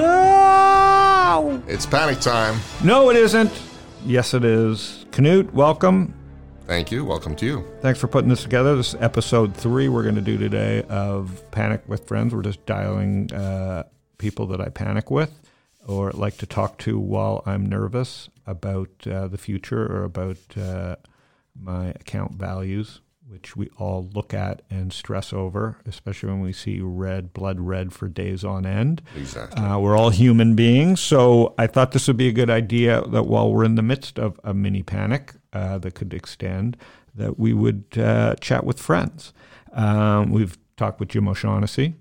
Ow! It's panic time. No, it isn't. Yes, it is. Knut, welcome. Thank you. Welcome to you. Thanks for putting this together. This is episode 3 we're going to do today of Panic with Friends. We're just dialing people that I panic with or like to talk to while I'm nervous about the future or about my account values, which we all look at and stress over, especially when we see blood red for days on end. Exactly. We're all human beings. So I thought this would be a good idea that while we're in the midst of a mini panic, that could extend, that we would chat with friends. We've talked with Jim O'Shaughnessy,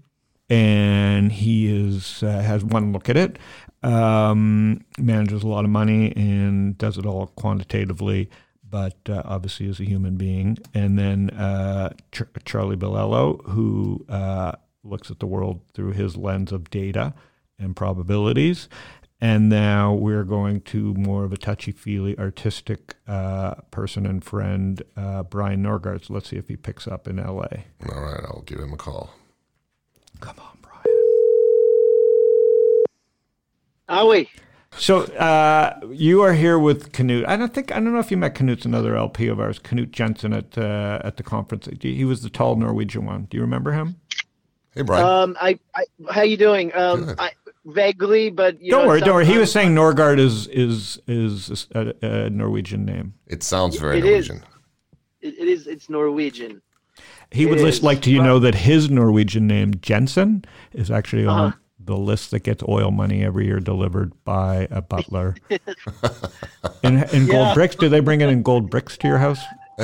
and he is has one look at it, manages a lot of money, and does it all quantitatively, but obviously is a human being. And then Charlie Bellello, who looks at the world through his lens of data and probabilities. And now we're going to more of a touchy-feely, artistic person and friend, Brian Norgard. So let's see if he picks up in L.A. All right, I'll give him a call. Come on, Brian. Owie. So you are here with Knut. I don't know if you met Knut's another LP of ours, Knut Jensen at the conference. He was the tall Norwegian one. Do you remember him? Hey, Brian. How you doing? Good. Vaguely, but you don't worry. Don't worry. He was saying Norgard is a Norwegian name. It sounds very Norwegian. It is. It's Norwegian. He would just like to know that his Norwegian name Jensen is actually on the list that gets oil money every year delivered by a butler. in gold bricks, do they bring it in gold bricks to your house?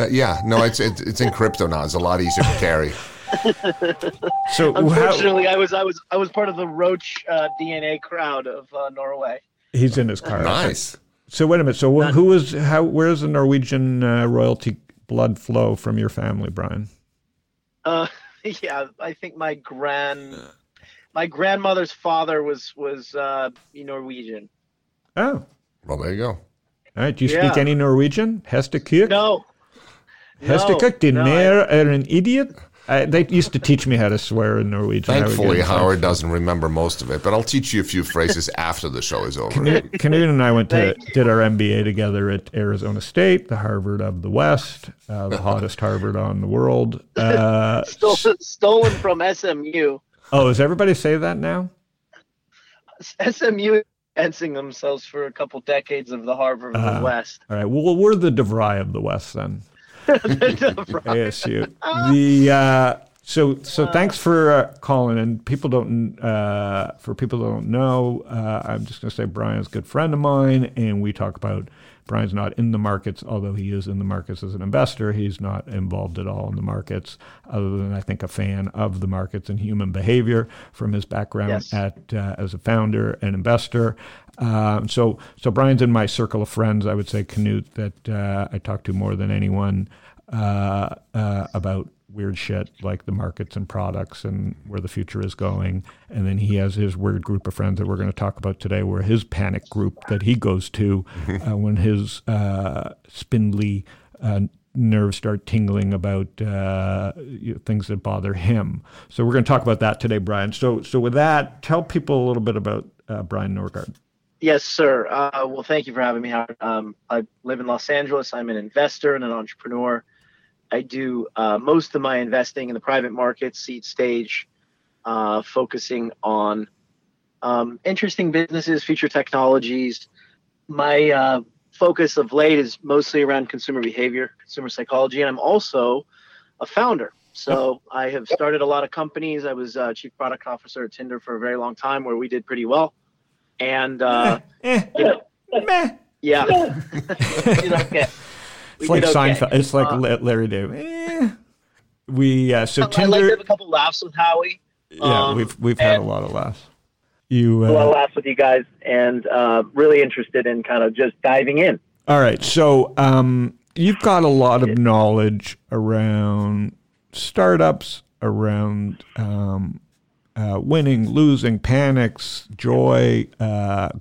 Yeah. No, it's in crypto now. It's a lot easier to carry. So unfortunately, I was part of the Roach DNA crowd of Norway. He's in his car. Nice. So wait a minute. So where's the Norwegian royalty blood flow from your family, Brian? I think my grandmother's father was Norwegian. Oh, well, there you go. All right. Do you speak any Norwegian? Hester Kirk? No. Hester Kirk, the mayor are an idiot. They used to teach me how to swear in Norwegian. Thankfully, Howard doesn't remember most of it, but I'll teach you a few phrases after the show is over. Knut and I did our MBA together at Arizona State, the Harvard of the West, the hottest Harvard on the world. Stolen from SMU. Oh, does everybody say that now? SMU fencing themselves for a couple decades of the Harvard of the West. All right, well, we're the DeVry of the West then. ASU. So thanks for calling. And for people who don't know, I'm just going to say Brian's a good friend of mine, and we talk about Brian's not in the markets, although he is in the markets as an investor. He's not involved at all in the markets, other than I think a fan of the markets and human behavior from his background as a founder and investor. So Brian's in my circle of friends, I would say, Knut, that I talk to more than anyone about weird shit like the markets and products and where the future is going. And then he has his weird group of friends that we're going to talk about today, where his panic group that he goes to when his spindly nerves start tingling about things that bother him. So we're going to talk about that today, Brian. So with that, tell people a little bit about Brian Norgard. Yes, sir. Well, thank you for having me, Howard. I live in Los Angeles. I'm an investor and an entrepreneur. I do most of my investing in the private market seed stage, focusing on interesting businesses, future technologies. My focus of late is mostly around consumer behavior, consumer psychology, and I'm also a founder. So I have started a lot of companies. I was chief product officer at Tinder for a very long time, where we did pretty well. And it's like Seinfeld. Okay. It's like Larry David. Tinder. I like to have a couple laughs with Howie. Yeah, we've had a lot of laughs. Well, last with you guys, and really interested in kind of just diving in. All right. So you've got a lot of knowledge around startups, around winning, losing, panics, joy,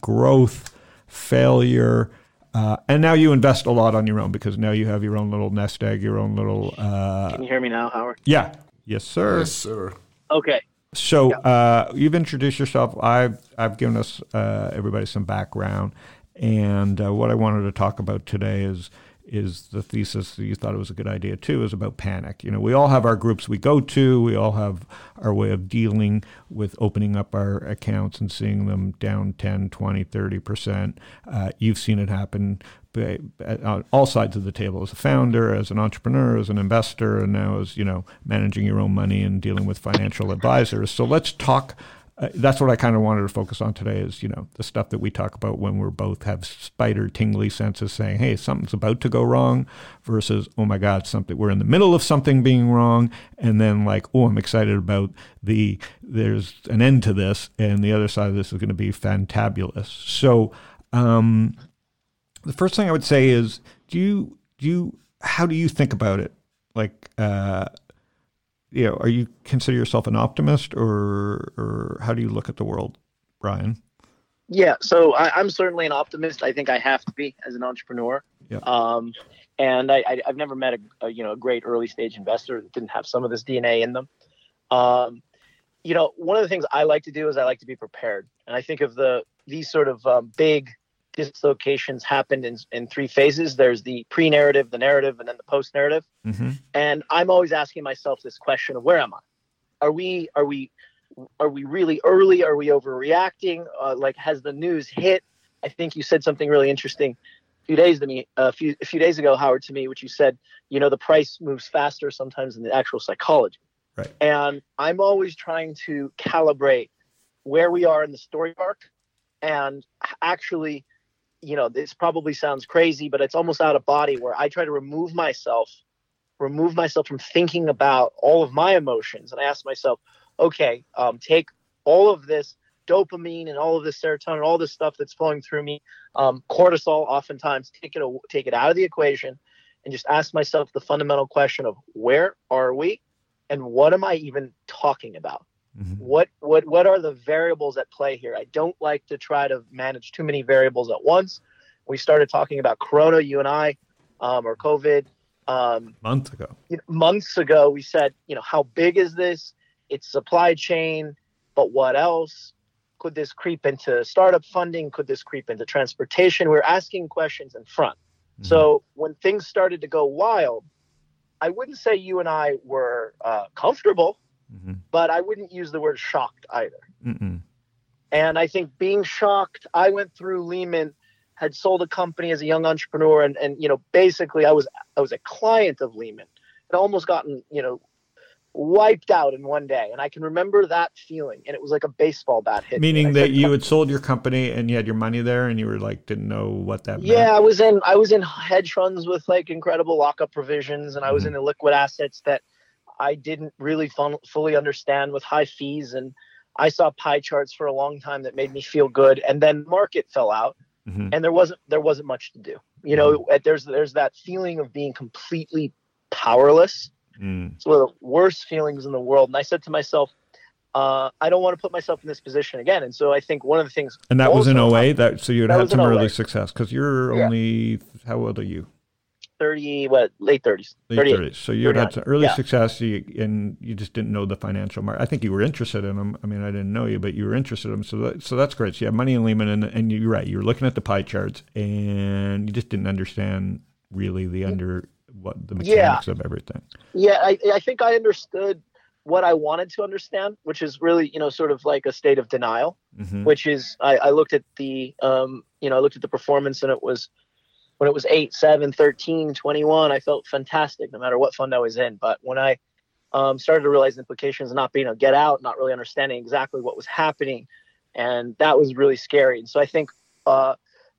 growth, failure. And now you invest a lot on your own because now you have your own little nest egg, your own little... Can you hear me now, Howard? Yeah. Yes, sir. Yes, sir. Okay. So you've introduced yourself. I've given us everybody some background. And what I wanted to talk about today is the thesis that you thought it was a good idea, too, is about panic. You know, we all have our groups we go to. We all have our way of dealing with opening up our accounts and seeing them down 10, 20, 30%. You've seen it happen on all sides of the table, as a founder, as an entrepreneur, as an investor, and now as, you know, managing your own money and dealing with financial advisors. So let's talk. That's what I kind of wanted to focus on today is, you know, the stuff that we talk about when we're both have spider tingly senses saying, hey, something's about to go wrong versus, oh, my God, something we're in the middle of something being wrong. And then like, oh, I'm excited about there's an end to this. And the other side of this is going to be fantabulous. So the first thing I would say is, how do you think about it? Like, you know, are you consider yourself an optimist or how do you look at the world, Brian? Yeah, so I'm certainly an optimist. I think I have to be as an entrepreneur. Yeah. And I've never met a great early stage investor that didn't have some of this DNA in them. You know, one of the things I like to do is I like to be prepared. And I think of these sort of big dislocations happened in three phases. There's the pre-narrative, the narrative, and then the post-narrative. Mm-hmm. And I'm always asking myself this question of where am I? Are we really early? Are we overreacting? Like, has the news hit? I think you said something really interesting a few days ago, Howard, to me, which you said, you know, the price moves faster sometimes than the actual psychology. Right. And I'm always trying to calibrate where we are in the story arc, and actually, you know, this probably sounds crazy, but it's almost out of body where I try to remove myself from thinking about all of my emotions. And I ask myself, okay, take all of this dopamine and all of this serotonin, all this stuff that's flowing through me, cortisol, oftentimes take it out of the equation and just ask myself the fundamental question of where are we and what am I even talking about? Mm-hmm. What are the variables at play here? I don't like to try to manage too many variables at once. We started talking about Corona, you and I, or COVID. Months ago, we said, you know, how big is this? It's supply chain, but what else? Could this creep into startup funding? Could this creep into transportation? We're asking questions in front. Mm-hmm. So when things started to go wild, I wouldn't say you and I were comfortable. Mm-hmm. But I wouldn't use the word shocked either. Mm-mm. And I think being shocked, I went through Lehman, had sold a company as a young entrepreneur. And you know, basically I was a client of Lehman and almost gotten, you know, wiped out in one day. And I can remember that feeling. And it was like a baseball bat hit. Meaning that you had sold your company and you had your money there and you were like, didn't know what that meant. Yeah, I was in hedge funds with like incredible lockup provisions. And I was in illiquid assets that I didn't really fully understand with high fees, and I saw pie charts for a long time that made me feel good. And then market fell out, mm-hmm. and there wasn't much to do. You know, there's that feeling of being completely powerless. Mm. It's one of the worst feelings in the world. And I said to myself, I don't want to put myself in this position again. And so I think one of the things. And that was in 08. So you had some early success because you're only how old are you? 30, what, late 30s. Late 30s. So you had some early success, and you just didn't know the financial market. I think you were interested in them. I mean, I didn't know you, but you were interested in them. So that's great. So you have money in Lehman, and you're right. You were looking at the pie charts, and you just didn't understand really the mechanics of everything. Yeah, I think I understood what I wanted to understand, which is really, you know, sort of like a state of denial, mm-hmm. which is I looked at the performance, and it was. When it was 8, 7, 13, 21, I felt fantastic no matter what fund I was in. But when I started to realize the implications of not being able to get out, not really understanding exactly what was happening, and that was really scary. And so I think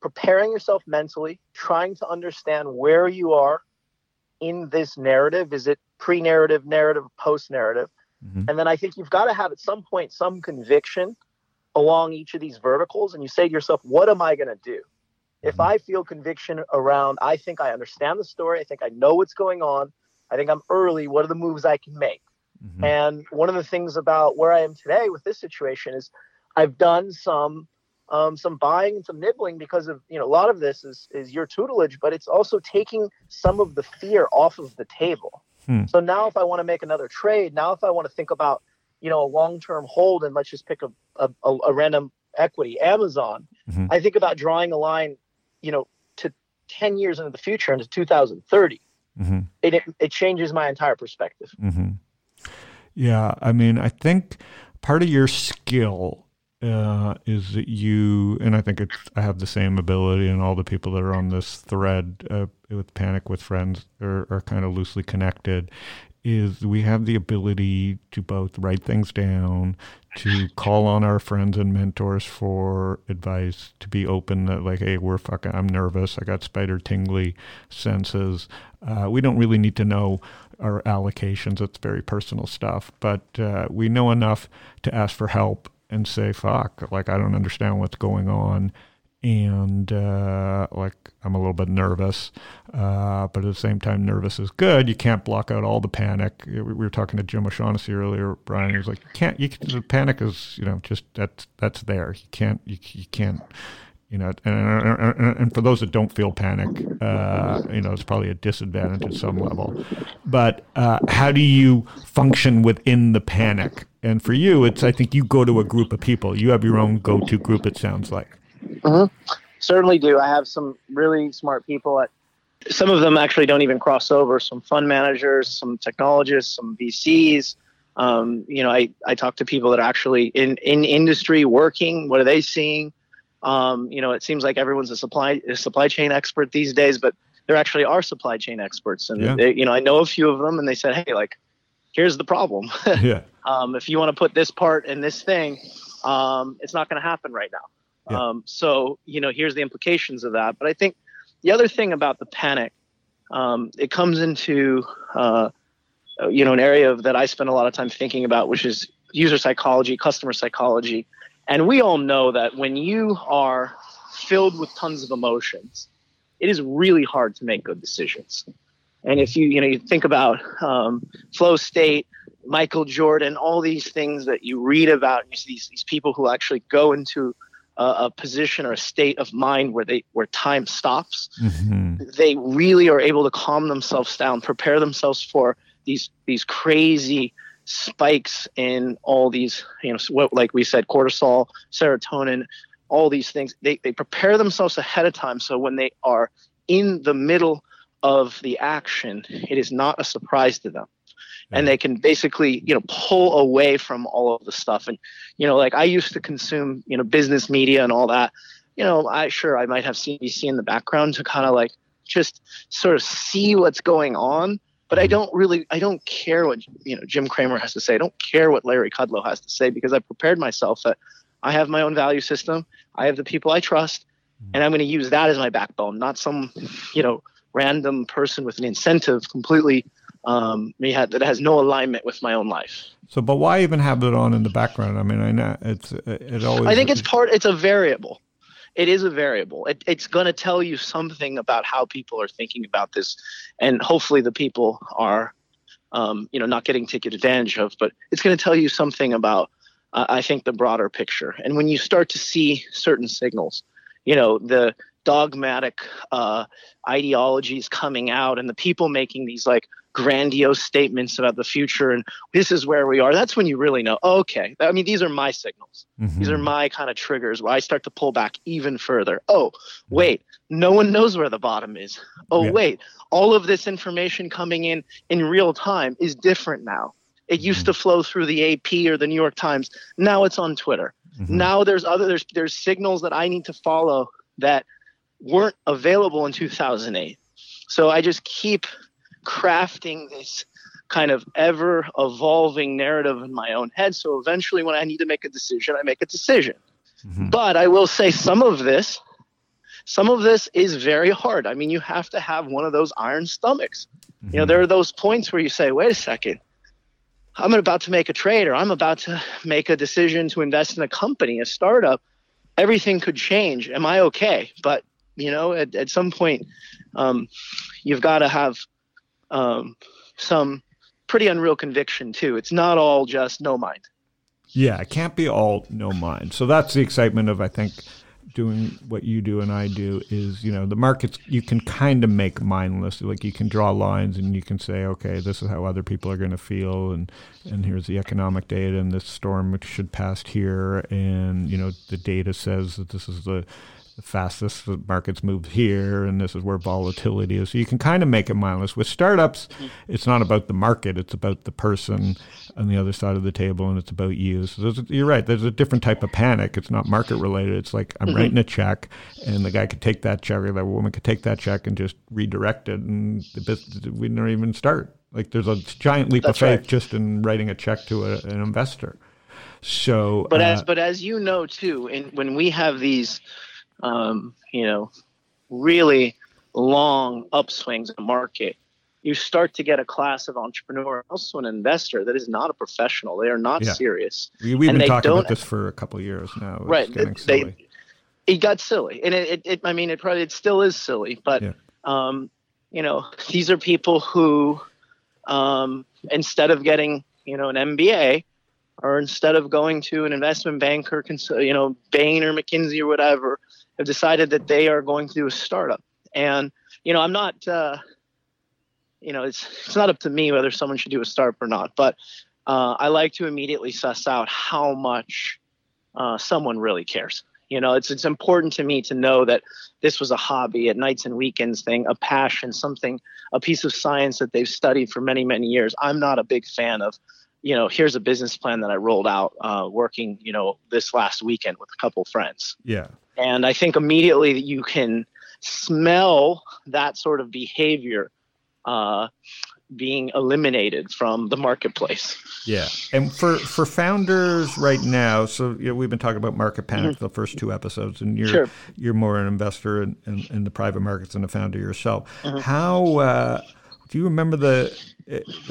preparing yourself mentally, trying to understand where you are in this narrative, is it pre-narrative, narrative, post-narrative? Mm-hmm. And then I think you've got to have at some point some conviction along each of these verticals, and you say to yourself, what am I going to do? If I feel conviction around, I think I understand the story, I think I know what's going on, I think I'm early, what are the moves I can make? Mm-hmm. And one of the things about where I am today with this situation is I've done some buying and some nibbling because of, you know, a lot of this is your tutelage, but it's also taking some of the fear off of the table. Hmm. So now if I want to make another trade, now if I want to think about, you know, a long-term hold, and let's just pick a random equity, Amazon, mm-hmm. I think about drawing a line, you know, to 10 years into the future, into 2030. Mm-hmm. It changes my entire perspective. Mm-hmm. Yeah, I mean, I think part of your skill is that you, and I think it's, I have the same ability, and all the people that are on this thread with Panic with Friends are kind of loosely connected, is we have the ability to both write things down, to call on our friends and mentors for advice, to be open that like, hey, I'm nervous. I got spider tingly senses. We don't really need to know our allocations. It's very personal stuff, but we know enough to ask for help and say, fuck, like, I don't understand what's going on. And like, I'm a little bit nervous, but at the same time, nervous is good. You can't block out all the panic. We were talking to Jim O'Shaughnessy earlier, Brian. He was like, the panic is, you know, just that's there. You can't, you know. And for those that don't feel panic, you know, it's probably a disadvantage at some level. But how do you function within the panic? And for you, it's, I think you go to a group of people. You have your own go-to group, it sounds like. Mm-hmm. Certainly do. I have some really smart people. Some of them actually don't even cross over. Some fund managers, some technologists, some VCs. You know, I talk to people that are actually in industry working. What are they seeing? You know, it seems like everyone's a supply chain expert these days, but there actually are supply chain experts. And, yeah. They, you know, I know a few of them, and they said, hey, like, here's the problem. Yeah. If you want to put this part in this thing, it's not going to happen right now. Yeah. So, you know, here's the implications of that. But I think the other thing about the panic, it comes into, you know, an area that I spend a lot of time thinking about, which is user psychology, customer psychology. And we all know that when you are filled with tons of emotions, it is really hard to make good decisions. And if you think about flow state, Michael Jordan, all these things that you read about, and you see these people who actually go into a position or a state of mind where time stops, mm-hmm. they really are able to calm themselves down, prepare themselves for these crazy spikes in all these, you know, like we said, cortisol, serotonin, all these things. They prepare themselves ahead of time, so when they are in the middle of the action, it is not a surprise to them. And they can basically, you know, pull away from all of the stuff. And, you know, like I used to consume, you know, business media and all that. You know, I might have CNBC in the background to kind of like just sort of see what's going on. But I don't care what, you know, Jim Cramer has to say. I don't care what Larry Kudlow has to say, because I prepared myself that I have my own value system. I have the people I trust, and I'm going to use that as my backbone, not some, you know, random person with an incentive completely that has no alignment with my own life. So, but why even have it on in the background? I mean, I know it always. I think it's a variable. It is a variable. It's going to tell you something about how people are thinking about this, and hopefully the people are, you know, not getting taken advantage of. But it's going to tell you something about, I think, the broader picture. And when you start to see certain signals, you know, the dogmatic ideologies coming out, and the people making these like grandiose statements about the future and this is where we are, that's when you really know, oh, okay, I mean, these are my signals. Mm-hmm. These are my kind of triggers where I start to pull back even further. Oh, wait, no one knows where the bottom is. Oh, yeah. Wait, all of this information coming in real time is different now. It used to flow through the AP or the New York Times. Now it's on Twitter. Mm-hmm. Now there's signals that I need to follow that weren't available in 2008. So I just keep crafting this kind of ever evolving narrative in my own head. So eventually when I need to make a decision, I make a decision. Mm-hmm. But I will say some of this is very hard. I mean, you have to have one of those iron stomachs. Mm-hmm. You know, there are those points where you say, wait a second, I'm about to make a trade, or I'm about to make a decision to invest in a company, a startup, everything could change. Am I okay? But, you know, at some point, you've got to have some pretty unreal conviction, too. It's not all just no mind. Yeah, it can't be all no mind. So that's the excitement of, I think, doing what you do and I do is, you know, the markets, you can kind of make mindless, like you can draw lines and you can say, okay, this is how other people are going to feel. And here's the economic data and this storm should pass here. And, you know, the data says that this is the fastest the markets move here and this is where volatility is. So you can kind of make it mindless. With startups, it's not about the market. It's about the person on the other side of the table and it's about you. So you're right. There's a different type of panic. It's not market related. It's like I'm writing a check and the guy could take that check or that woman could take that check and just redirect it and the business, we didn't even start. Like there's a giant leap of faith just in writing a check to an investor. So, but as you know, too, and when we have these you know, really long upswings in the market, you start to get a class of entrepreneur, also an investor that is not a professional. They are not serious. We've been talking about this for a couple of years now. Right. It got silly. And it still is silly. But, you know, these are people who, instead of getting, you know, an MBA, or instead of going to an investment banker, you know, Bain or McKinsey or whatever, have decided that they are going to do a startup. And, you know, I'm not, you know, it's not up to me whether someone should do a startup or not. But I like to immediately suss out how much someone really cares. You know, it's important to me to know that this was a hobby, at nights and weekends thing, a passion, something, a piece of science that they've studied for many, many years. I'm not a big fan of, you know, here's a business plan that I rolled out working, you know, this last weekend with a couple friends. Yeah. And I think immediately that you can smell that sort of behavior being eliminated from the marketplace. Yeah. And for founders right now, so, you know, we've been talking about market panic the first two episodes, and you're more an investor in the private markets than a founder yourself. How do you remember the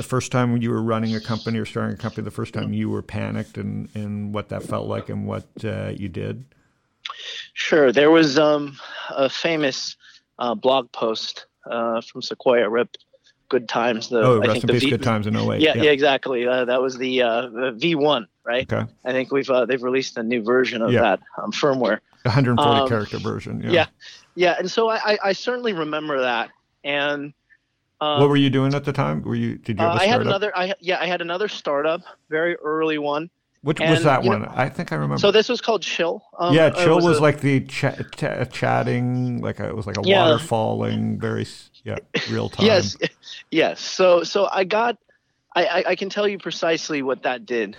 first time when you were running a company or starting a company, the first time you were panicked and what that felt like and what you did? Sure. There was a famous blog post from Sequoia, RIP, Good Times. Rest in peace, Good Times in 08. Yeah, exactly. That was the V1, right? Okay. I think they've released a new version of that firmware. 140-character version. Yeah. Yeah. And so I certainly remember that. And what were you doing at the time? Did you have a startup? I had another startup, very early one. Which was that one? I think I remember. So this was called Chill. Chill was like the chatting, like it was like a water falling, very real time. Yes. So I can tell you precisely what that did.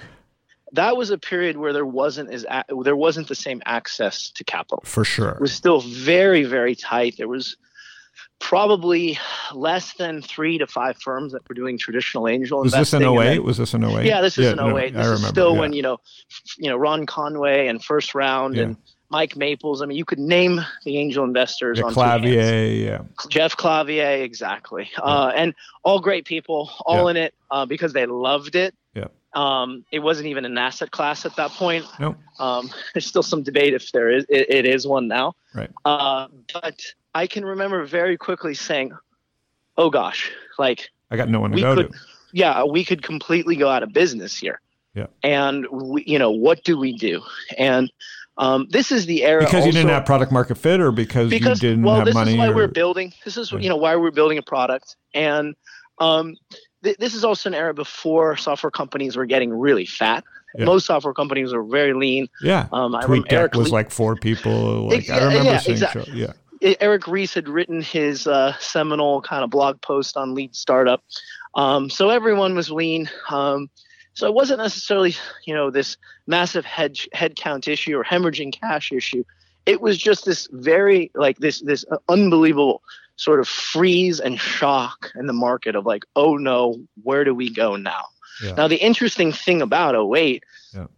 That was a period where there wasn't the same access to capital. For sure. It was still very, very tight. There was probably less than 3 to 5 firms that were doing traditional angel investing. Was this an 08? Yeah, this is an 08. This is still when, you know, Ron Conway and First Round and Mike Maples. I mean, you could name the angel investors on Clavier, Jeff Clavier, exactly. Yeah. And all great people, all in it because they loved it. Yeah. It wasn't even an asset class at that point. No. There's still some debate if there is. It is one now. Right. But I can remember very quickly saying, "Oh gosh, like I got no one to go to." Yeah, we could completely go out of business here. Yeah. And we, you know, what do we do? And this is the era because you didn't have product market fit, or because you didn't have money. This is why we're building. This is you know why we're building a product. And this is also an era before software companies were getting really fat. Yeah. Most software companies were very lean. Yeah. I remember Eric was like 4 people. Like I remember seeing exactly. Show. Yeah. Eric Ries had written his seminal kind of blog post on lead startup. So everyone was lean. So it wasn't necessarily, you know, this massive headcount issue or hemorrhaging cash issue. It was just this very like this unbelievable sort of freeze and shock in the market of like, oh no, where do we go now? Yeah. Now, the interesting thing about 08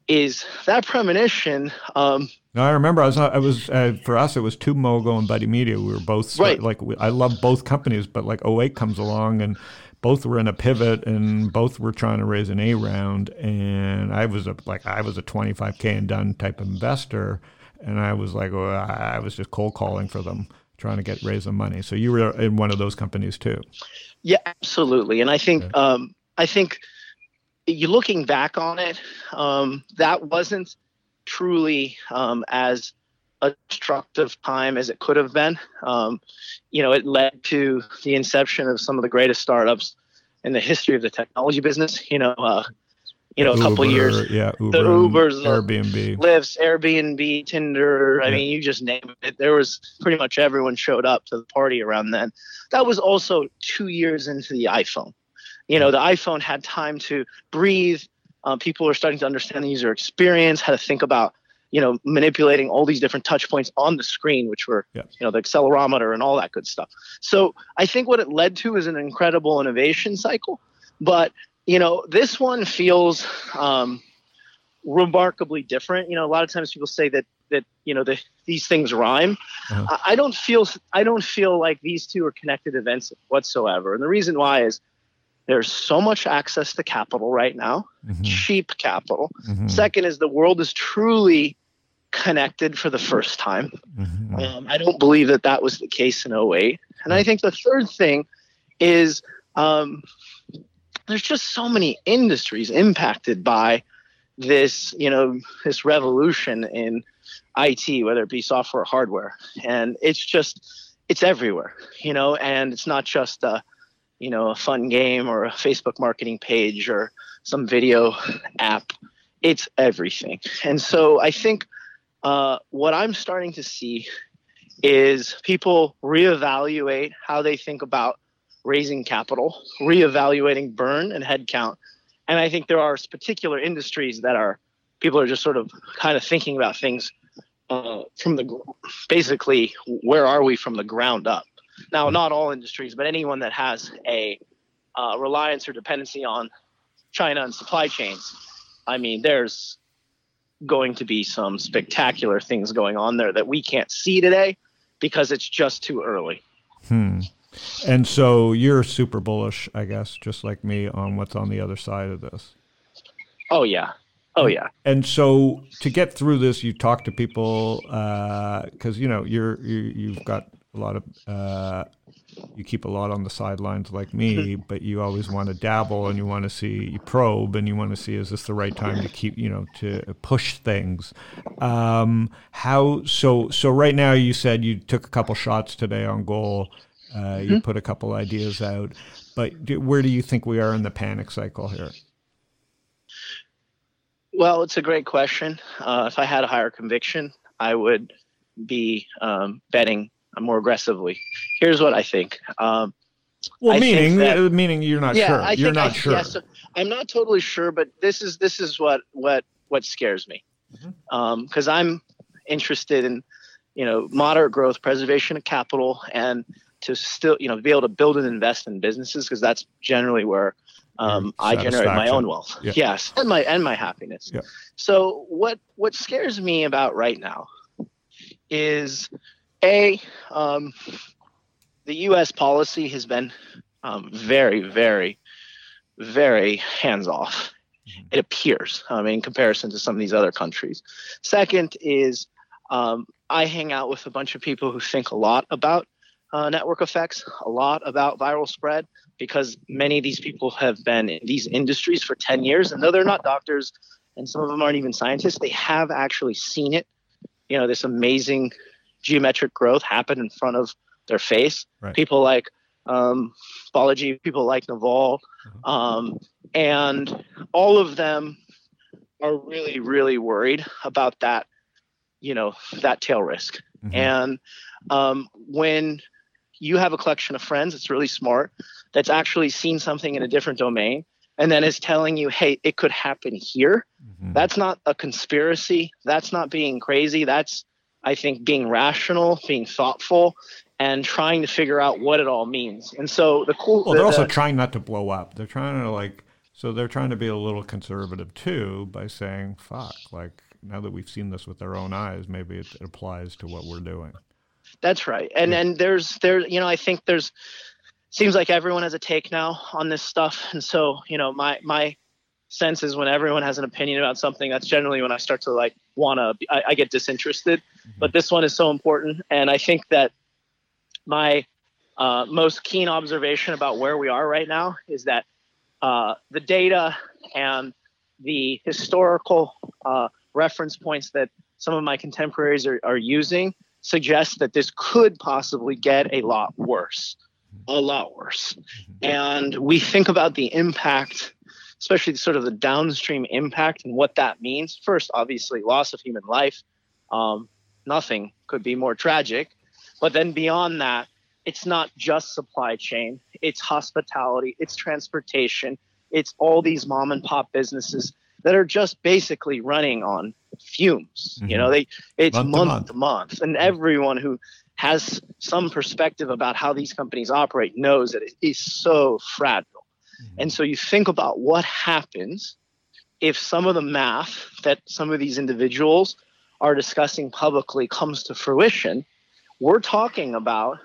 is that premonition. No, I remember I was for us, it was 2 Mogo and Buddy Media. We were both I love both companies, but like 08 comes along and both were in a pivot and both were trying to raise an A round. And I was a 25K and done type of investor. And I was like, well, I was just cold calling for them, trying to raise them money. So you were in one of those companies too. Yeah, absolutely. And I think, okay. I think you looking back on it, that wasn't truly as a destructive time as it could have been. It led to the inception of some of the greatest startups in the history of the technology business. A couple of years. Yeah, Uber, the Ubers, Airbnb, Lyfts, Airbnb, Tinder. I mean, you just name it. There was pretty much everyone showed up to the party around then. That was also 2 years into the iPhone. The iPhone had time to breathe. People are starting to understand the user experience, how to think about, manipulating all these different touch points on the screen, which were, the accelerometer and all that good stuff. So I think what it led to is an incredible innovation cycle. But this one feels remarkably different. A lot of times people say that these things rhyme. Uh-huh. I don't feel like these two are connected events whatsoever. And the reason why is there's so much access to capital right now, mm-hmm. cheap capital. Mm-hmm. Second is the world is truly connected for the first time. Mm-hmm. I don't believe that was the case in 2008. And I think the third thing is there's just so many industries impacted by this, this revolution in IT, whether it be software or hardware. And it's everywhere, and it's not just a fun game or a Facebook marketing page or some video app. It's everything. And so I think what I'm starting to see is people reevaluate how they think about raising capital, reevaluating burn and headcount. And I think there are particular industries that people are just sort of kind of thinking about things basically, where are we from the ground up? Now, not all industries, but anyone that has a reliance or dependency on China and supply chains, I mean, there's going to be some spectacular things going on there that we can't see today because it's just too early. And so you're super bullish, I guess, just like me, on what's on the other side of this. Oh, yeah. Oh, yeah. And so to get through this, you talk to people because, you've got a lot of you keep a lot on the sidelines like me, but you always want to dabble and you want to see, you probe and you want to see, is this the right time to keep, to push things? So right now you said you took a couple shots today on goal. You put a couple ideas out, but where do you think we are in the panic cycle here? Well, it's a great question. If I had a higher conviction, I would be betting more aggressively. Here's what I think. Meaning you're not sure. You're not sure. Yeah, so I'm not totally sure, but this is what scares me. Mm-hmm. Because I'm interested in, moderate growth, preservation of capital, and to still, be able to build and invest in businesses, because that's generally where I generate my own wealth. Yeah. Yes, and my happiness. Yeah. So what scares me about right now is the U.S. policy has been very, very, very hands-off, it appears, in comparison to some of these other countries. Second is I hang out with a bunch of people who think a lot about network effects, a lot about viral spread, because many of these people have been in these industries for 10 years. And though they're not doctors and some of them aren't even scientists, they have actually seen it, this amazing geometric growth happened in front of their face. Right. People like Balaji, people like Naval, and all of them are really, really worried about that, that tail risk. Mm-hmm. And when you have a collection of friends that's really smart, that's actually seen something in a different domain, and then is telling you, hey, it could happen here. Mm-hmm. That's not a conspiracy. That's not being crazy. That's, I think, being rational, being thoughtful, and trying to figure out what it all means. And so they're also trying not to blow up. They're trying to they're trying to be a little conservative too by saying, fuck, now that we've seen this with our own eyes, maybe it applies to what we're doing. That's right. And there's I think there's seems like everyone has a take now on this stuff. And so, you know, my sense is when everyone has an opinion about something, that's generally when I start to like I get disinterested. Mm-hmm. But this one is so important. And I think that my most keen observation about where we are right now is that the data and the historical reference points that some of my contemporaries are using suggest that this could possibly get a lot worse. And we think about the impact, especially sort of the downstream impact and what that means. First, obviously, loss of human life. Nothing could be more tragic. But then beyond that, it's not just supply chain. It's hospitality. It's transportation. It's all these mom and pop businesses that are just basically running on fumes. Mm-hmm. You know, it's month to month. And everyone who has some perspective about how these companies operate knows that it is so fragile. Mm-hmm. And so you think about what happens if some of the math that some of these individuals are discussing publicly comes to fruition. We're talking about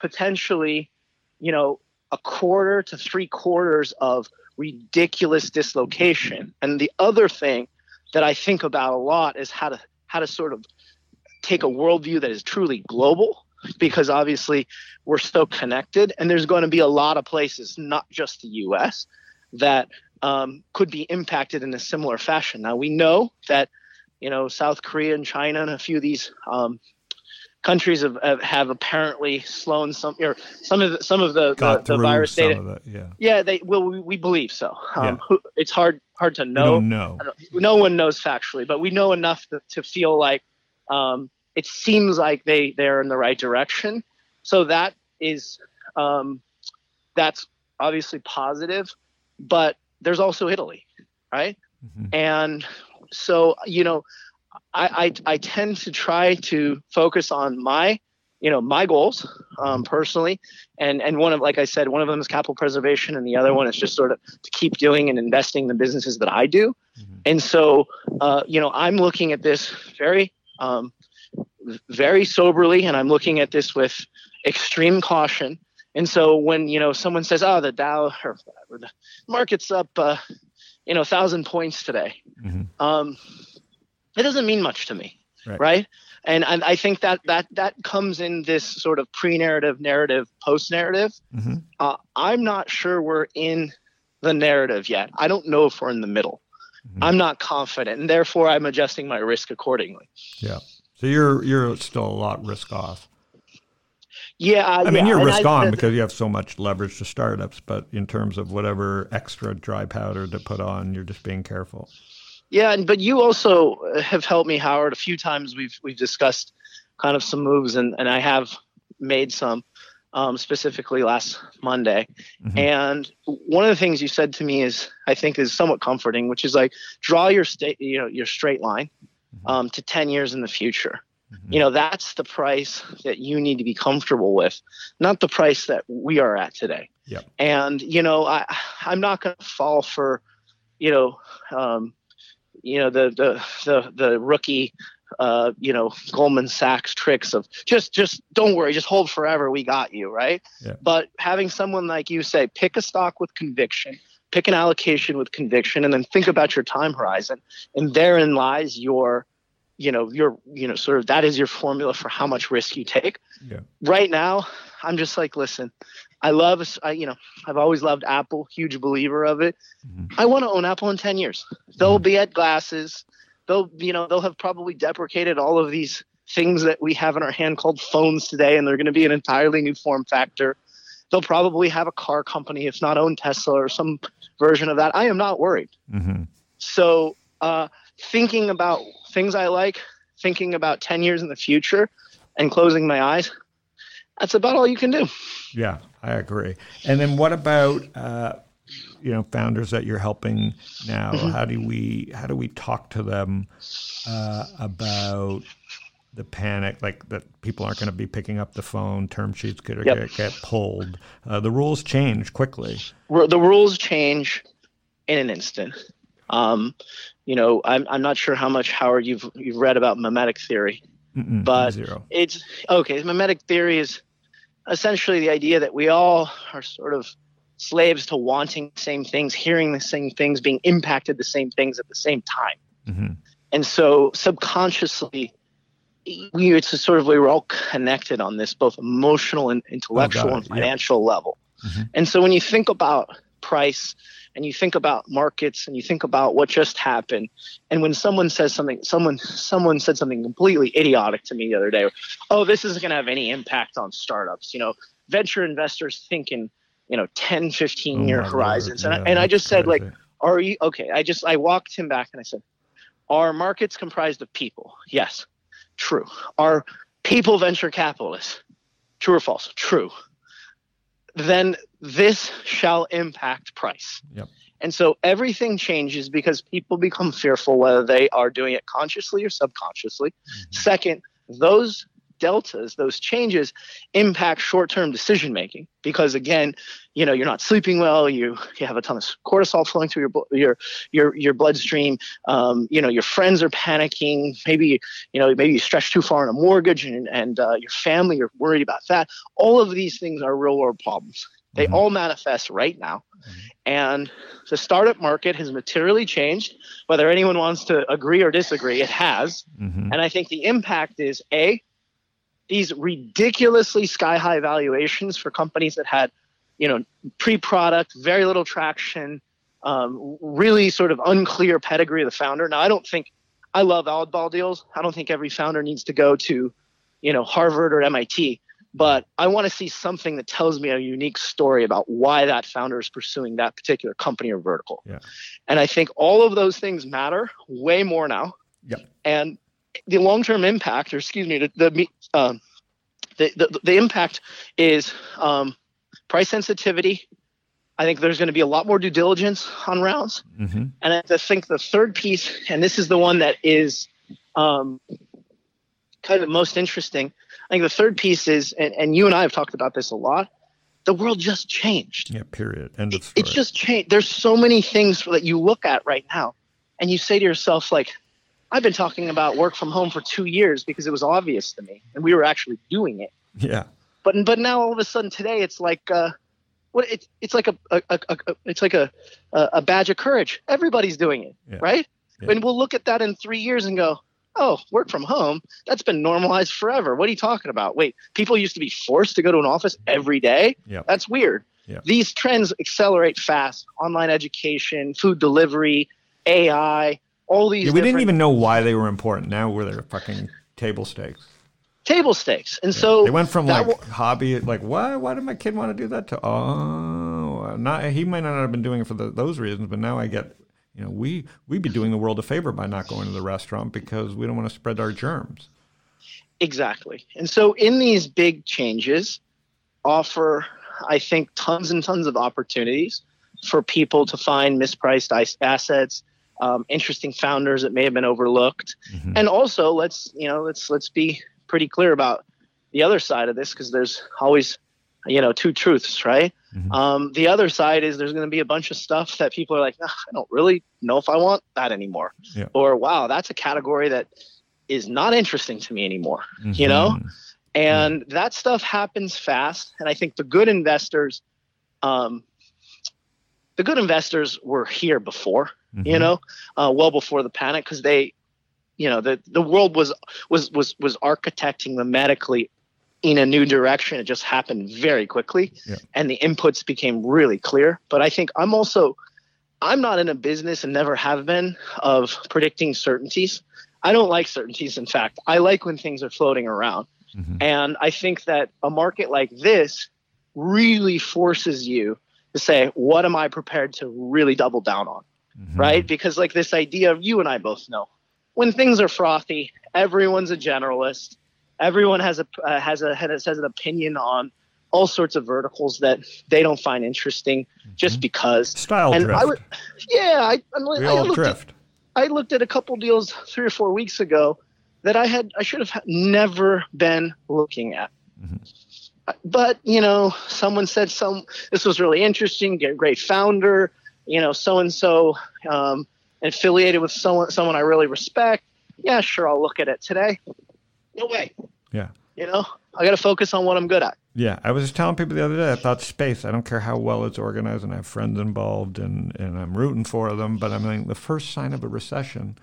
potentially, you know, a quarter to three quarters of ridiculous dislocation. And the other thing that I think about a lot is how to sort of take a worldview that is truly global, because obviously we're so connected, and there's going to be a lot of places, not just the U.S., that could be impacted in a similar fashion. Now, we know that, you know, South Korea and China and a few of these countries have apparently slowed some of the virus data. Yeah. Yeah, we believe so. It's hard to know. No one knows factually, but we know enough to feel like it seems like they're in the right direction. So that is that's obviously positive, but there's also Italy, right? Mm-hmm. And so, you know, I tend to try to focus on my goals personally, and one of, like I said, one of them is capital preservation, and the other one is just sort of to keep doing and investing in the businesses that I do. Mm-hmm. And so, you know, I'm looking at this very soberly, and I'm looking at this with extreme caution. And so, when you know someone says, "Oh, the Dow or whatever, the market's up, 1,000 points today," mm-hmm. It doesn't mean much to me, right? And I think that comes in this sort of pre-narrative, narrative, post-narrative. Mm-hmm. I'm not sure we're in the narrative yet. I don't know if we're in the middle. Mm-hmm. I'm not confident, and therefore I'm adjusting my risk accordingly. Yeah. So you're still a lot risk off. Yeah. You're risk on because you have so much leverage to startups, but in terms of whatever extra dry powder to put on, you're just being careful. Yeah, but you also have helped me, Howard. A few times we've discussed kind of some moves, and I have made some, specifically last Monday. Mm-hmm. And one of the things you said to me is, I think, is somewhat comforting, which is like, draw your straight line to 10 years in the future. Mm-hmm. You know, that's the price that you need to be comfortable with, not the price that we are at today. Yep. And, you know, I'm not going to fall for, the rookie, Goldman Sachs tricks of just don't worry, just hold forever. We got you. Right. Yeah. But having someone like you say, pick a stock with conviction, pick an allocation with conviction, and then think about your time horizon. And therein lies your that is your formula for how much risk you take. Yeah. Right now, I'm just like, listen, I've always loved Apple, huge believer of it. Mm-hmm. I want to own Apple in 10 years. They'll be at glasses. They'll have probably deprecated all of these things that we have in our hand called phones today, and they're going to be an entirely new form factor. They'll probably have a car company, if not own Tesla or some version of that. I am not worried. Mm-hmm. So thinking about things I like, thinking about 10 years in the future and closing my eyes, that's about all you can do. Yeah, I agree. And then what about, founders that you're helping now? Mm-hmm. How do we talk to them about the panic, like that people aren't going to be picking up the phone, term sheets could get pulled. The rules change quickly. The rules change in an instant. I'm not sure how much, Howard, you've read about mimetic theory, but it's mimetic theory is essentially the idea that we all are sort of slaves to wanting the same things, hearing the same things, being impacted the same things at the same time. Mm-hmm. And so subconsciously, it's a sort of way we're all connected on this, both emotional and intellectual and financial level. Mm-hmm. And so when you think about price and you think about markets and you think about what just happened, and when someone says something, someone said something completely idiotic to me the other day, oh, this isn't going to have any impact on startups. You know, venture investors think in, you know, 10, 15 year horizons. Yeah, and I just said, crazy. Like, are you okay? I walked him back and I said, are markets comprised of people? Yes. True. Are people venture capitalists? True or false? True. Then this shall impact price. Yep. And so everything changes because people become fearful, whether they are doing it consciously or subconsciously. Mm-hmm. Second, those deltas, those changes impact short-term decision-making because, again, you know, you're not sleeping well, you have a ton of cortisol flowing through your bloodstream. You know, your friends are panicking. Maybe you stretch too far on a mortgage and your family, you're worried about that. All of these things are real-world problems. They mm-hmm. all manifest right now. Mm-hmm. And the startup market has materially changed. Whether anyone wants to agree or disagree, it has. Mm-hmm. And I think the impact is, A, these ridiculously sky-high valuations for companies that had, you know, pre-product, very little traction, really sort of unclear pedigree of the founder. Now, I love oddball deals. I don't think every founder needs to go to, you know, Harvard or MIT, but I want to see something that tells me a unique story about why that founder is pursuing that particular company or vertical. Yeah. And I think all of those things matter way more now. Yeah. And the long-term impact, or excuse me, the impact is price sensitivity. I think there's going to be a lot more due diligence on rounds. Mm-hmm. And I think the third piece, and this is the one that is kind of most interesting. I think the third piece is, and you and I have talked about this a lot, the world just changed. Yeah, period. End of story. It's just changed. There's so many things that you look at right now and you say to yourself, like, I've been talking about work from home for 2 years because it was obvious to me and we were actually doing it. Yeah. But now all of a sudden today it's like it's like a badge of courage. Everybody's doing it, yeah. Right? Yeah. And we'll look at that in 3 years and go, oh, work from home, that's been normalized forever. What are you talking about? Wait, people used to be forced to go to an office every day? Yeah. That's weird. Yeah. These trends accelerate fast. Online education, food delivery, AI, all these we didn't even know why they were important. Now where they're fucking table stakes. Table stakes. And yeah. So they went from like hobby, like why did my kid want to do that, to he might not have been doing it for those reasons, but now I get, you know, we'd be doing the world a favor by not going to the restaurant because we don't want to spread our germs. Exactly. And so in these big changes offer, I think, tons and tons of opportunities for people to find mispriced assets, interesting founders that may have been overlooked. Mm-hmm. And also let's be pretty clear about the other side of this, because there's always, you know, two truths, right? Mm-hmm. The other side is there's going to be a bunch of stuff that people are like, I don't really know if I want that anymore. Yeah. Or, wow, that's a category that is not interesting to me anymore, mm-hmm. you know? And mm-hmm. that stuff happens fast. And I think the good investors were here before. Mm-hmm. You know, well before the panic, because they, you know, the world was architecting them medically in a new direction. It just happened very quickly, yeah. And the inputs became really clear. But I think I'm not in a business, and never have been, of predicting certainties. I don't like certainties. In fact, I like when things are floating around, mm-hmm. and I think that a market like this really forces you to say, what am I prepared to really double down on? Mm-hmm. Right? Because like this idea of, you and I both know, when things are frothy, everyone's a generalist. Everyone has an opinion on all sorts of verticals that they don't find interesting, mm-hmm. just because. Style and drift. I looked at a couple deals 3 or 4 weeks ago that I should have never been looking at. Mm-hmm. But, you know, someone said this was really interesting, great founder, you know, so-and-so affiliated with someone I really respect. Yeah, sure, I'll look at it today. No way. Yeah. You know, I got to focus on what I'm good at. Yeah, I was just telling people the other day, I thought space, I don't care how well it's organized and I have friends involved and I'm rooting for them, but I mean, the first sign of a recession,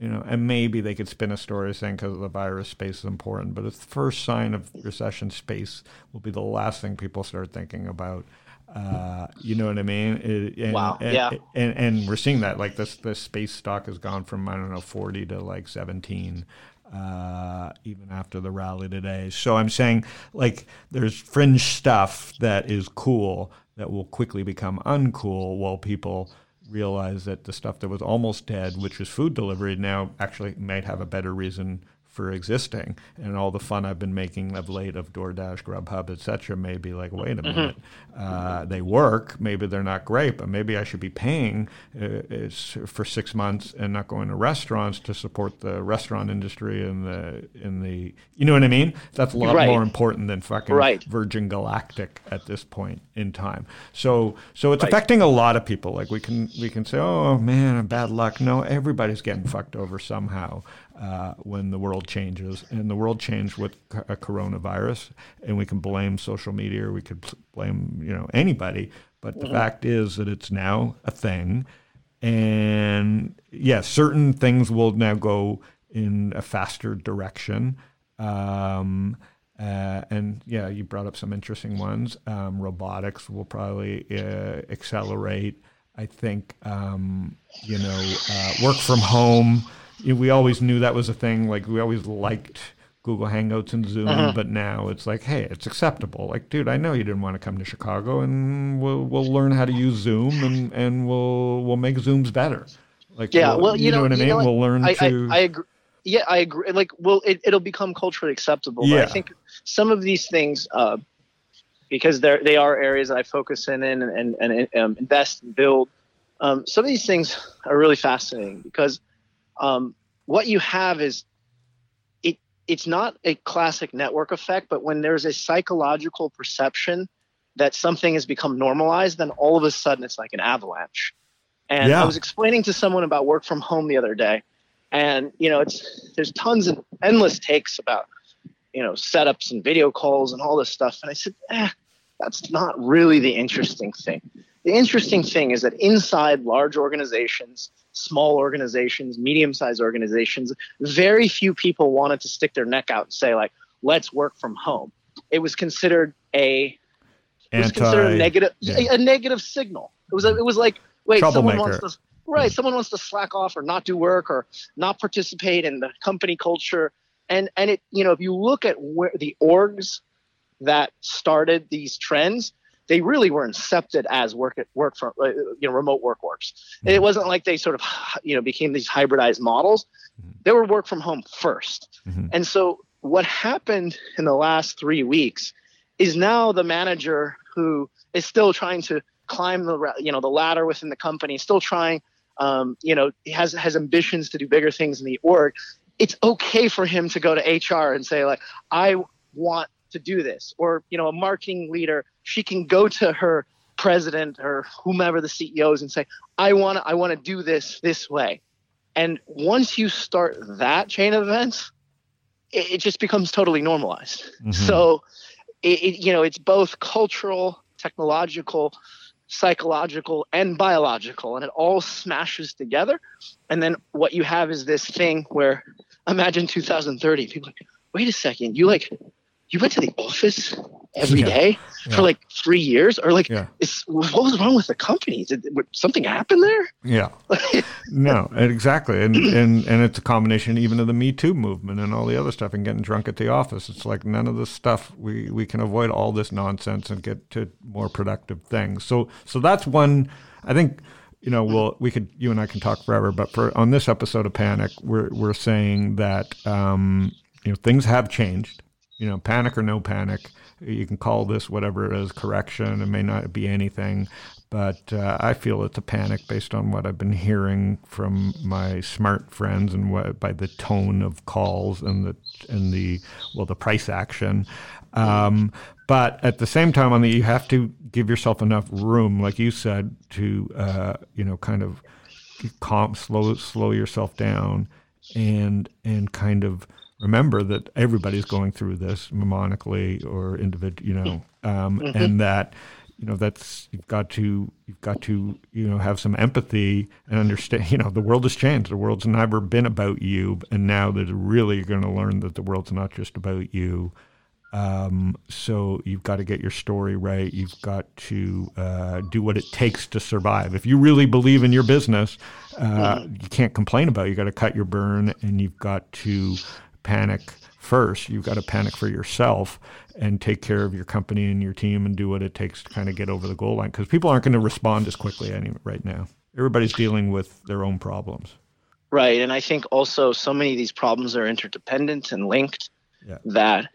you know, and maybe they could spin a story saying because of the virus, space is important, but it's the first sign of recession, space will be the last thing people start thinking about. You know what I mean? And we're seeing that, like this space stock has gone from, I don't know, 40 to like 17. Even after the rally today. So I'm saying, like, there's fringe stuff that is cool that will quickly become uncool while people realize that the stuff that was almost dead, which was food delivery, now actually might have a better reason for existing. And all the fun I've been making of late of DoorDash, Grubhub, et cetera, may be like, wait a minute, they work, maybe they're not great, but maybe I should be paying for 6 months and not going to restaurants to support the restaurant industry and the you know what I mean? That's a lot more important than fucking Virgin Galactic at this point in time. So it's affecting a lot of people. Like we can say, oh man, bad luck. No, everybody's getting fucked over somehow. When the world changes, and the world changed with a coronavirus, and we can blame social media, or we could blame anybody, but the fact is that it's now a thing, and certain things will now go in a faster direction. And you brought up some interesting ones. Robotics will probably accelerate. I think work from home. We always knew that was a thing. Like, we always liked Google Hangouts and Zoom, but now it's like, hey, it's acceptable. Like, dude, I know you didn't want to come to Chicago, and we'll learn how to use Zoom, and we'll make Zooms better. Like, you know what I mean? We'll learn to. I agree. Yeah, I agree. Like, well, it'll become culturally acceptable. Yeah. But I think some of these things, because they are areas that I focus in and invest and build. Some of these things are really fascinating because. What you have is it's not a classic network effect, but when there's a psychological perception that something has become normalized, then all of a sudden it's like an avalanche. And I was explaining to someone about work from home the other day, and there's tons of endless takes about setups and video calls and all this stuff, and I said, that's not really the interesting thing. The interesting thing is that inside large organizations, small organizations, medium-sized organizations, very few people wanted to stick their neck out and say, like, let's work from home. It was considered a negative signal. It was like, wait, someone wants to slack off or not do work or not participate in the company culture. And it, if you look at where the orgs that started these trends, they really were incepted as remote work orgs. It wasn't like they sort of, became these hybridized models. They were work from home first. Mm-hmm. And so what happened in the last 3 weeks is now the manager who is still trying to climb the ladder within the company, still trying, has ambitions to do bigger things in the org. It's okay for him to go to HR and say, like, I want to do this, or a marketing leader, she can go to her president or whomever the CEOs and say, I want to do this way. And once you start that chain of events, it just becomes totally normalized. Mm-hmm. So it's both cultural, technological, psychological, and biological, and it all smashes together. And then what you have is this thing where, imagine 2030, people are like, wait a second, you went to the office every day for like 3 years, or like, what was wrong with the company? Did something happen there? Yeah, no, exactly. And it's a combination even of the Me Too movement and all the other stuff and getting drunk at the office. It's like none of this stuff, we can avoid all this nonsense and get to more productive things. So that's one, I think, you and I can talk forever, but on this episode of Panic, we're saying that, things have changed. Panic or no panic, you can call this whatever it is, correction. It may not be anything, but I feel it's a panic based on what I've been hearing from my smart friends and by the tone of calls and the price action. But at the same time, you have to give yourself enough room, like you said, to kind of calm, slow yourself down, and kind of remember that everybody's going through this mnemonically or individually, you know, and that, you know, that's, you've got to, you know, have some empathy and understand, you know, the world has changed. The world's never been about you. And now that really you're going to learn that the world's not just about you. So you've got to get your story right. You've got to do what it takes to survive. If you really believe in your business, you can't complain about it. You've got to cut your burn, and you've got to panic first. You've got to panic for yourself and take care of your company and your team and do what it takes to kind of get over the goal line, because people aren't going to respond as quickly right now. Everybody's dealing with their own problems. Right, and I think also so many of these problems are interdependent and linked. Yeah. That,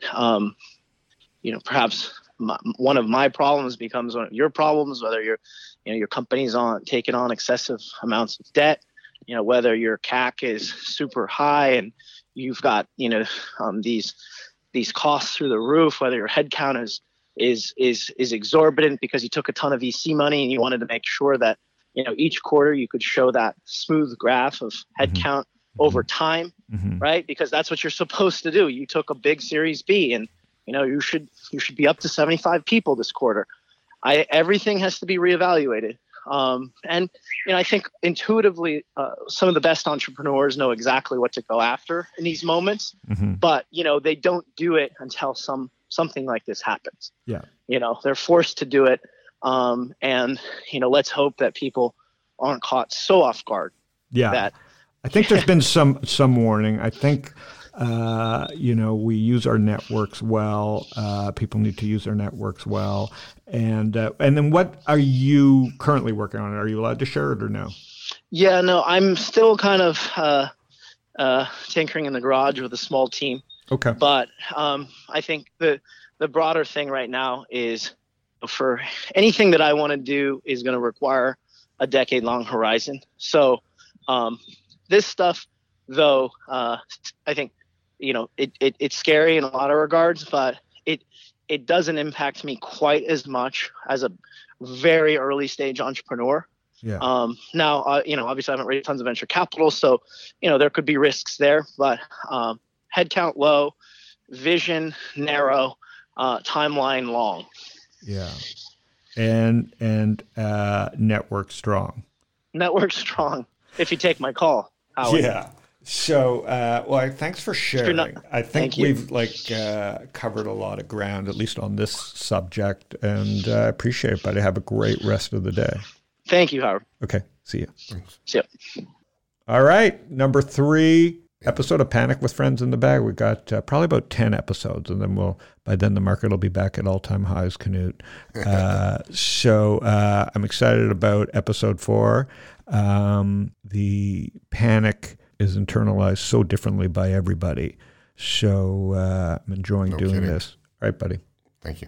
you know, perhaps one of my problems becomes one of your problems, whether you're, you know, your company's on taking on excessive amounts of debt, you know, whether your CAC is super high and you've got, you know, these costs through the roof, whether your headcount is exorbitant because you took a ton of VC money and you wanted to make sure that, you know, each quarter you could show that smooth graph of headcount over time, right? Because that's what you're supposed to do. You took a big Series B, and you know you should be up to 75 people this quarter. Everything has to be reevaluated, and you know I think intuitively some of the best entrepreneurs know exactly what to go after in these moments, but you know they don't do it until something like this happens. Yeah, you know they're forced to do it, and you know let's hope that people aren't caught so off guard. Yeah. That. I think there's been some warning. I think, you know, we use our networks well. People need to use their networks well. And then what are you currently working on? Are you allowed to share it or no? Yeah, no, I'm still kind of tinkering in the garage with a small team. Okay. But I think the broader thing right now is for anything that I want to do is going to require a decade-long horizon. So this stuff, though, I think, you know, it's scary in a lot of regards, but it doesn't impact me quite as much as a very early stage entrepreneur. Yeah. Now, you know, obviously I haven't raised tons of venture capital, so, you know, there could be risks there, but headcount low, vision narrow, timeline long. Yeah. And network strong. Network strong, if you take my call. Yeah. So, well, thanks for sharing. I think we've covered a lot of ground, at least on this subject, and I appreciate it, buddy. Have a great rest of the day. Thank you, Howard. Okay. See you. Thanks. See you. All right. Number 3 episode of Panic with Friends in the Bag. We got probably about 10 episodes, and then by then the market will be back at all-time highs, Knut. So I'm excited about episode 4. The panic is internalized so differently by everybody. So I'm enjoying doing this. All right, buddy. Thank you.